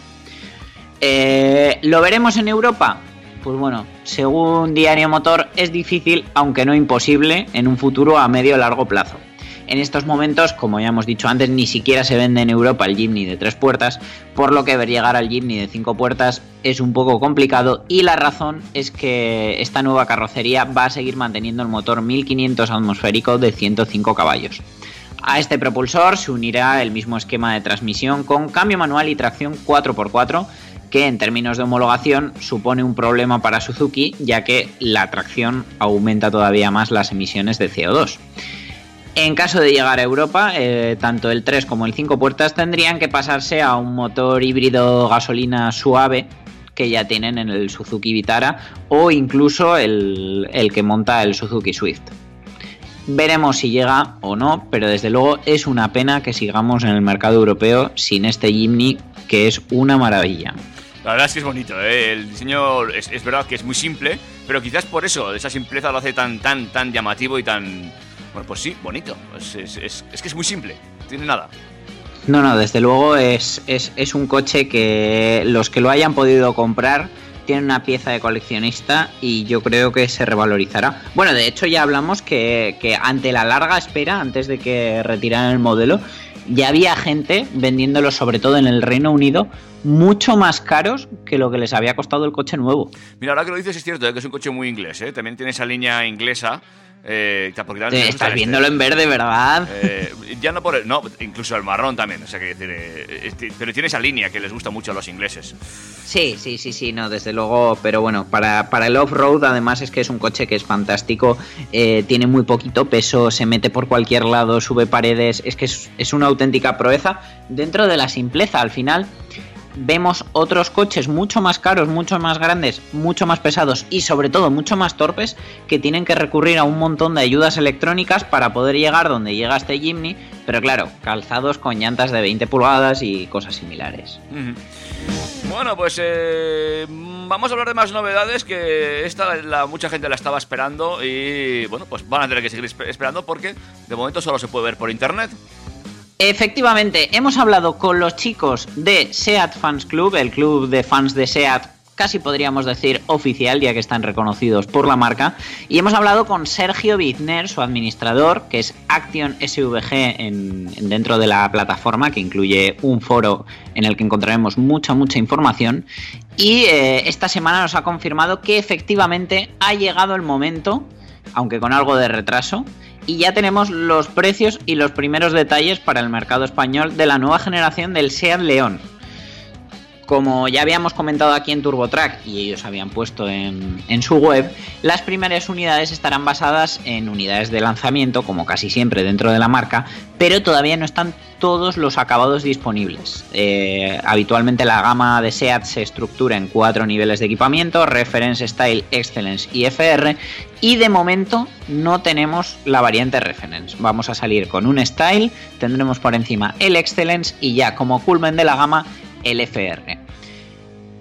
¿Lo veremos en Europa? Pues bueno, según Diario Motor, es difícil, aunque no imposible, en un futuro a medio o largo plazo. En estos momentos, como ya hemos dicho antes, ni siquiera se vende en Europa el Jimny de 3 puertas, por lo que ver llegar al Jimny de 5 puertas es un poco complicado, y la razón es que esta nueva carrocería va a seguir manteniendo el motor 1500 atmosférico de 105 caballos. A este propulsor se unirá el mismo esquema de transmisión con cambio manual y tracción 4x4, que en términos de homologación supone un problema para Suzuki, ya que la tracción aumenta todavía más las emisiones de CO2. En caso de llegar a Europa, tanto el 3 como el 5 puertas tendrían que pasarse a un motor híbrido gasolina suave que ya tienen en el Suzuki Vitara o incluso el que monta el Suzuki Swift. Veremos si llega o no, pero desde luego es una pena que sigamos en el mercado europeo sin este Jimny, que es una maravilla. La verdad es que es bonito, ¿eh? El diseño es verdad que es muy simple, pero quizás por eso, esa simpleza lo hace tan llamativo y tan... Bueno, pues sí, bonito. Es que es muy simple, no tiene nada. No, desde luego es un coche que los que lo hayan podido comprar tienen una pieza de coleccionista y yo creo que se revalorizará. Bueno, de hecho ya hablamos que ante la larga espera, antes de que retiraran el modelo, ya había gente vendiéndolo, sobre todo en el Reino Unido, mucho más caros que lo que les había costado el coche nuevo. Mira, ahora que lo dices es cierto, que es un coche muy inglés, ¿eh? También tiene esa línea inglesa. Estás viéndolo en verde, ¿verdad? Ya no por el... No, incluso el marrón también, o sea que decir, pero tiene esa línea que les gusta mucho a los ingleses. Sí, no, desde luego, pero bueno, para el off-road además es que es un coche que es fantástico, tiene muy poquito peso, se mete por cualquier lado, sube paredes, es que es una auténtica proeza dentro de la simpleza. Al final vemos otros coches mucho más caros, mucho más grandes, mucho más pesados y sobre todo mucho más torpes que tienen que recurrir a un montón de ayudas electrónicas para poder llegar donde llega este Jimny, pero claro, calzados con llantas de 20 pulgadas y cosas similares. Bueno, pues vamos a hablar de más novedades que esta mucha gente la estaba esperando y bueno, pues van a tener que seguir esperando porque de momento solo se puede ver por internet. Efectivamente, hemos hablado con los chicos de SEAT Fans Club, el club de fans de SEAT, casi podríamos decir oficial, ya que están reconocidos por la marca, y hemos hablado con Sergio Bizner, su administrador, que es Action SVG dentro de la plataforma, que incluye un foro en el que encontraremos mucha información, y esta semana nos ha confirmado que efectivamente ha llegado el momento, aunque con algo de retraso, y ya tenemos los precios y los primeros detalles para el mercado español de la nueva generación del SEAT León. Como ya habíamos comentado aquí en TurboTrack y ellos habían puesto en su web, las primeras unidades estarán basadas en unidades de lanzamiento, como casi siempre dentro de la marca, pero todavía no están todos los acabados disponibles. Habitualmente la gama de SEAT se estructura en 4 niveles de equipamiento: Reference, Style, Excellence y FR, y de momento no tenemos la variante Reference. Vamos a salir con un Style, tendremos por encima el Excellence y ya como culmen de la gama el FR.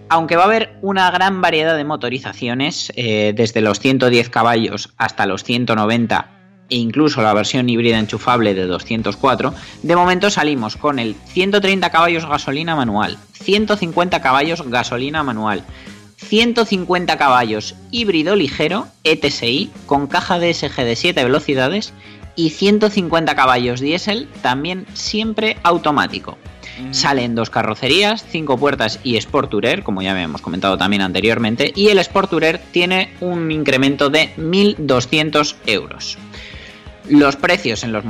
Aunque va a haber una gran variedad de motorizaciones, desde los 110 caballos hasta los 190 e incluso la versión híbrida enchufable de 204, de momento salimos con el 130 caballos gasolina manual, 150 caballos gasolina manual, 150 caballos híbrido ligero ETSI con caja DSG de 7 velocidades y 150 caballos diésel, también siempre automático. Salen 2 carrocerías, 5 puertas y Sport Tourer, como ya habíamos comentado también anteriormente, y el Sport Tourer tiene un incremento de 1.200 euros. Los precios en los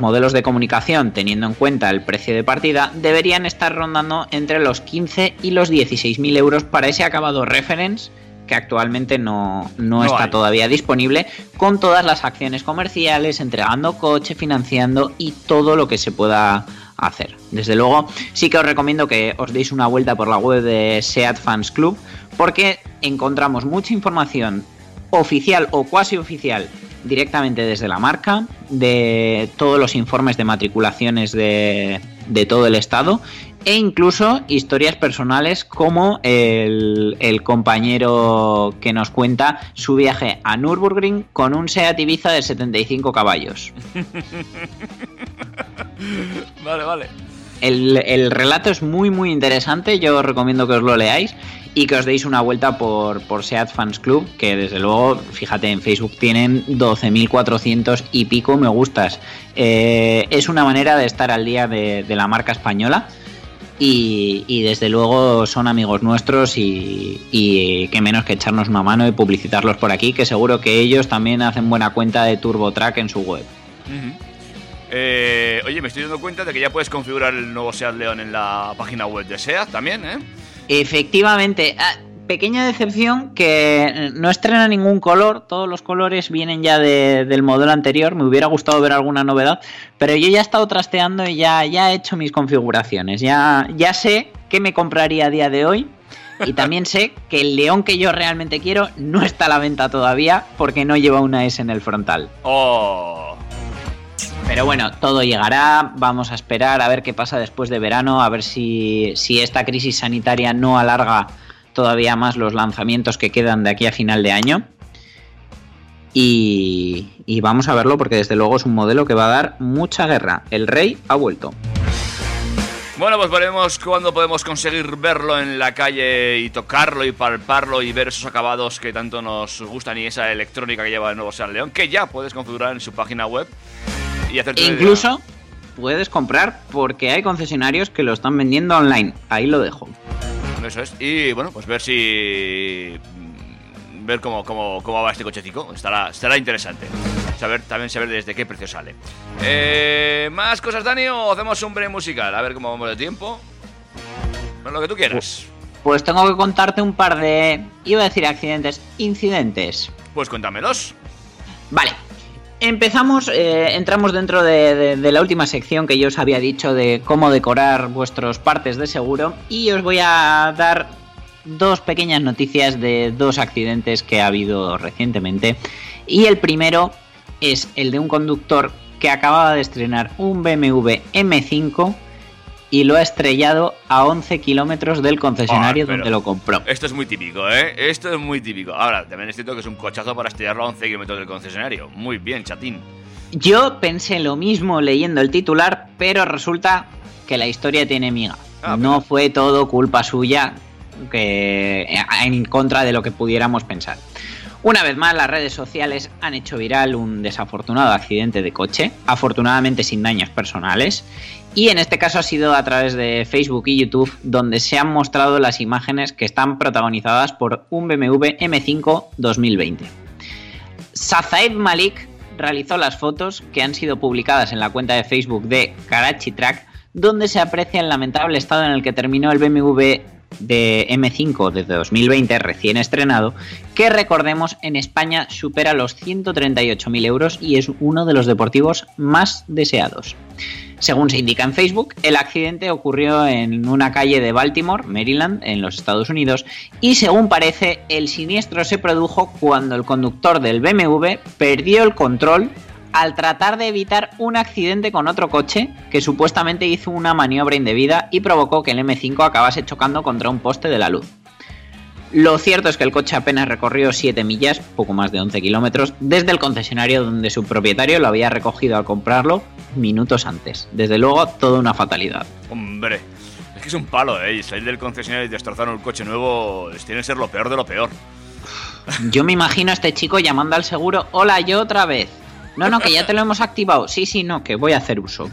modelos de comunicación, teniendo en cuenta el precio de partida, deberían estar rondando entre los 15 y los 16.000 euros para ese acabado Reference, que actualmente no está todavía disponible, con todas las acciones comerciales, entregando coche, financiando y todo lo que se pueda hacer. Desde luego, sí que os recomiendo que os deis una vuelta por la web de SEAT Fans Club, porque encontramos mucha información oficial o cuasi oficial directamente desde la marca, de todos los informes de matriculaciones de todo el estado, e incluso historias personales como el compañero que nos cuenta su viaje a Nürburgring con un SEAT Ibiza de 75 caballos. Vale. El relato es muy interesante, yo os recomiendo que os lo leáis y que os deis una vuelta por SEAT Fans Club, que desde luego, fíjate, en Facebook tienen 12.400 y pico me gustas. Es una manera de estar al día de la marca española. Y desde luego son amigos nuestros y qué menos que echarnos una mano y publicitarlos por aquí, que seguro que ellos también hacen buena cuenta de TurboTrack en su web. Oye, me estoy dando cuenta de que ya puedes configurar el nuevo SEAT León en la página web de SEAT también, ¿eh? Efectivamente. pequeña decepción que no estrena ningún color, todos los colores vienen ya del modelo anterior, me hubiera gustado ver alguna novedad, pero yo ya he estado trasteando y ya he hecho mis configuraciones, ya sé qué me compraría a día de hoy. Y también sé que el León que yo realmente quiero no está a la venta todavía porque no lleva una S en el frontal. ¡Oh! Pero bueno, todo llegará, vamos a esperar a ver qué pasa después de verano, a ver si esta crisis sanitaria no alarga todavía más los lanzamientos que quedan de aquí a final de año. Y vamos a verlo porque desde luego es un modelo que va a dar mucha guerra. El rey ha vuelto. Bueno, pues veremos cuándo podemos conseguir verlo en la calle y tocarlo y palparlo y ver esos acabados que tanto nos gustan y esa electrónica que lleva el nuevo SEAT León, que ya puedes configurar en su página web y hacerte... Incluso puedes comprar porque hay concesionarios que lo están vendiendo online, ahí lo dejo. Eso es, y bueno, pues ver cómo va este cochecito, estará interesante. Saber desde qué precio sale. ¿Más cosas, Dani, o hacemos un break musical? A ver cómo vamos de tiempo. Bueno, lo que tú quieras. Pues tengo que contarte un par de... Iba a decir incidentes. Pues cuéntamelos. Vale. Entramos dentro de la última sección que yo os había dicho de cómo decorar vuestros partes de seguro. Y os voy a dar dos pequeñas noticias de dos accidentes que ha habido recientemente. Y el primero es el de un conductor que acababa de estrenar un BMW M5 y lo ha estrellado a 11 kilómetros del concesionario donde lo compró. Esto es muy típico, ¿eh? Esto es muy típico. Ahora, también es cierto que es un cochazo para estrellarlo a 11 kilómetros del concesionario. Muy bien, chatín. Yo pensé lo mismo leyendo el titular, pero resulta que la historia tiene miga. No fue todo culpa suya, en contra de lo que pudiéramos pensar. Una vez más, las redes sociales han hecho viral un desafortunado accidente de coche, afortunadamente sin daños personales, y en este caso ha sido a través de Facebook y YouTube, donde se han mostrado las imágenes que están protagonizadas por un BMW M5 2020. Sazaed Malik realizó las fotos que han sido publicadas en la cuenta de Facebook de Karachi Track, donde se aprecia el lamentable estado en el que terminó el BMW de M5 desde 2020 recién estrenado, que recordemos en España supera los 138.000 euros y es uno de los deportivos más deseados. Según se indica en Facebook, el accidente ocurrió en una calle de Baltimore, Maryland, en los Estados Unidos, y según parece el siniestro se produjo cuando el conductor del BMW perdió el control al tratar de evitar un accidente con otro coche que supuestamente hizo una maniobra indebida y provocó que el M5 acabase chocando contra un poste de la luz. Lo cierto es que el coche apenas recorrió 7 millas, poco más de 11 kilómetros, desde el concesionario donde su propietario lo había recogido al comprarlo minutos antes. Desde luego, toda una fatalidad. Hombre, es que es un palo, ¿eh? Salir del concesionario y destrozar un coche nuevo tiene que ser lo peor de lo peor. Yo me imagino a este chico llamando al seguro, hola, yo otra vez. No, que ya te lo hemos activado. Sí, no, que voy a hacer uso.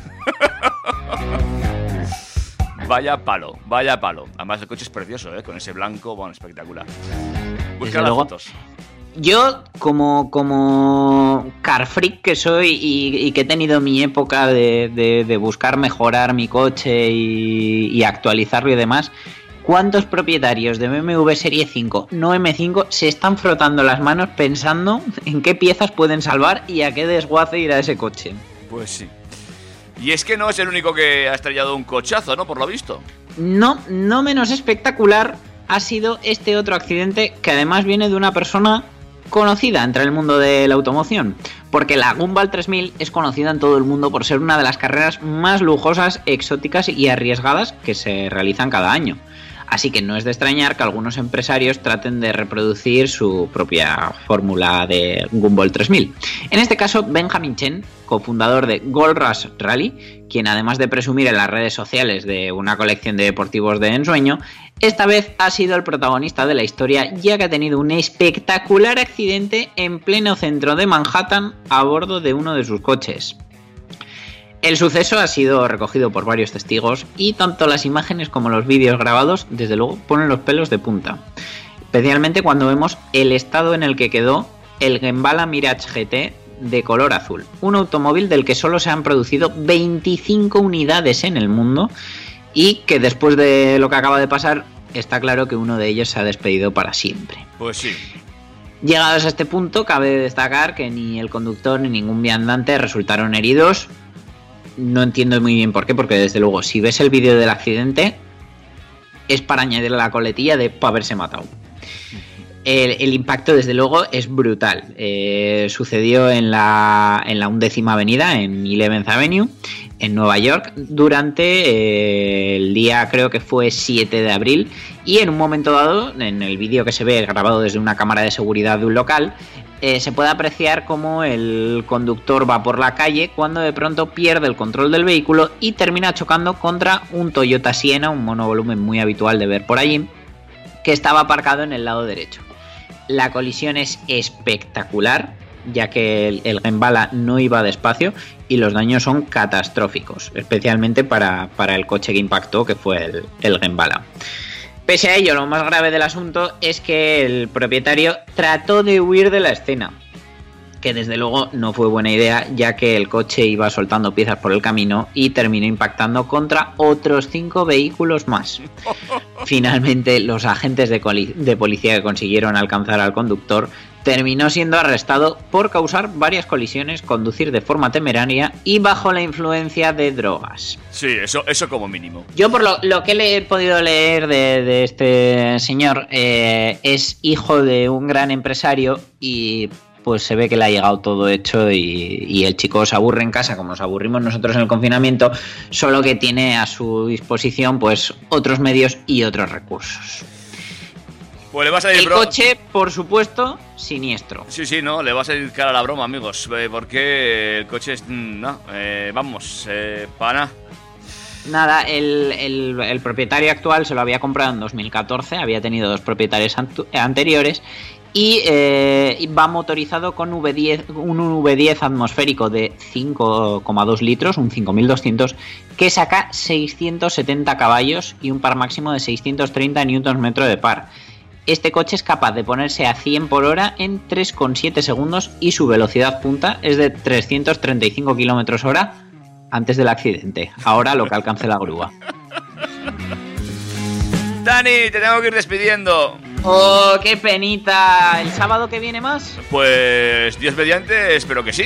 Vaya palo. Además el coche es precioso, con ese blanco, bueno, espectacular. Busca las fotos. Yo, como car freak que soy y que he tenido mi época de buscar mejorar mi coche y actualizarlo y demás, ¿cuántos propietarios de BMW Serie 5, no M5, se están frotando las manos pensando en qué piezas pueden salvar y a qué desguace ir a ese coche? Pues sí. Y es que no es el único que ha estrellado un cochazo, ¿no? Por lo visto. No menos espectacular ha sido este otro accidente que además viene de una persona conocida entre el mundo de la automoción, porque la Gumball 3000 es conocida en todo el mundo por ser una de las carreras más lujosas, exóticas y arriesgadas que se realizan cada año. Así que no es de extrañar que algunos empresarios traten de reproducir su propia fórmula de Gumball 3000. En este caso, Benjamin Chen, cofundador de Gold Rush Rally, quien además de presumir en las redes sociales de una colección de deportivos de ensueño, esta vez ha sido el protagonista de la historia, ya que ha tenido un espectacular accidente en pleno centro de Manhattan a bordo de uno de sus coches. El suceso ha sido recogido por varios testigos y tanto las imágenes como los vídeos grabados, desde luego, ponen los pelos de punta. Especialmente cuando vemos el estado en el que quedó el Gembala Mirage GT de color azul. Un automóvil del que solo se han producido 25 unidades en el mundo y que después de lo que acaba de pasar está claro que uno de ellos se ha despedido para siempre. Pues sí. Llegados a este punto, cabe destacar que ni el conductor ni ningún viandante resultaron heridos. No entiendo muy bien por qué, porque desde luego, si ves el vídeo del accidente, es para añadir la coletilla de para haberse matado. El impacto, desde luego, es brutal. Sucedió en la 11ª avenida, en 11th Avenue, en Nueva York, durante el día, creo que fue 7 de abril, y en un momento dado, en el vídeo que se ve grabado desde una cámara de seguridad de un local, se puede apreciar cómo el conductor va por la calle cuando de pronto pierde el control del vehículo y termina chocando contra un Toyota Sienna, un monovolumen muy habitual de ver por allí, que estaba aparcado en el lado derecho. La colisión es espectacular, ya que el Gembala no iba despacio y los daños son catastróficos, especialmente para el coche que impactó, que fue el Gembala. Pese a ello, lo más grave del asunto es que el propietario trató de huir de la escena, que desde luego no fue buena idea, ya que el coche iba soltando piezas por el camino y terminó impactando contra otros 5 vehículos más. Finalmente, los agentes de policía que consiguieron alcanzar al conductor terminó siendo arrestado por causar varias colisiones, conducir de forma temeraria y bajo la influencia de drogas. Sí, eso como mínimo. Yo por lo que he podido leer de este señor, es hijo de un gran empresario y pues se ve que le ha llegado todo hecho y el chico se aburre en casa como nos aburrimos nosotros en el confinamiento, solo que tiene a su disposición pues otros medios y otros recursos. Pues le vas a ir, el coche, por supuesto, siniestro. Sí, no, le vas a ir cara a la broma, amigos, porque el coche es... No, vamos, para nada. Nada, el propietario actual se lo había comprado en 2014, había tenido 2 propietarios anteriores... Y va motorizado con un V10 atmosférico de 5,2 litros, un 5200, que saca 670 caballos y un par máximo de 630 Nm de par. Este coche es capaz de ponerse a 100 por hora en 3,7 segundos y su velocidad punta es de 335 km/h antes del accidente. Ahora lo que alcance la grúa. Dani, te tengo que ir despidiendo. ¡Oh, qué penita! ¿El sábado que viene más? Pues, Dios mediante, espero que sí.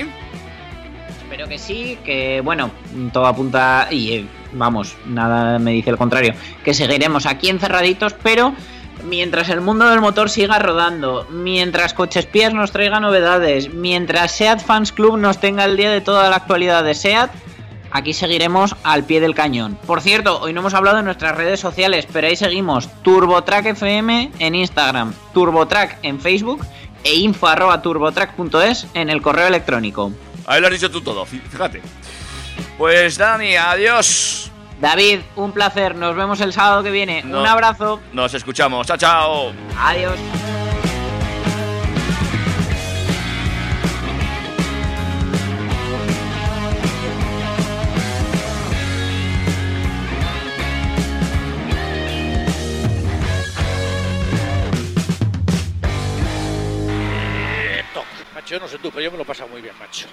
Espero que sí, que bueno, todo apunta y vamos, nada me dice el contrario, que seguiremos aquí encerraditos, pero mientras el mundo del motor siga rodando, mientras Cochespías nos traiga novedades, mientras SEAT Fans Club nos tenga el día de toda la actualidad de SEAT, aquí seguiremos al pie del cañón. Por cierto, hoy no hemos hablado de nuestras redes sociales, pero ahí seguimos. TurboTrack FM en Instagram, TurboTrack en Facebook e info@turbotrack.es en el correo electrónico. Ahí lo has dicho tú todo, fíjate. Pues Dani, adiós. David, un placer. Nos vemos el sábado que viene. No, un abrazo. Nos escuchamos. Chao, chao. Adiós. Yo no sé tú, pero yo me lo paso muy bien, macho.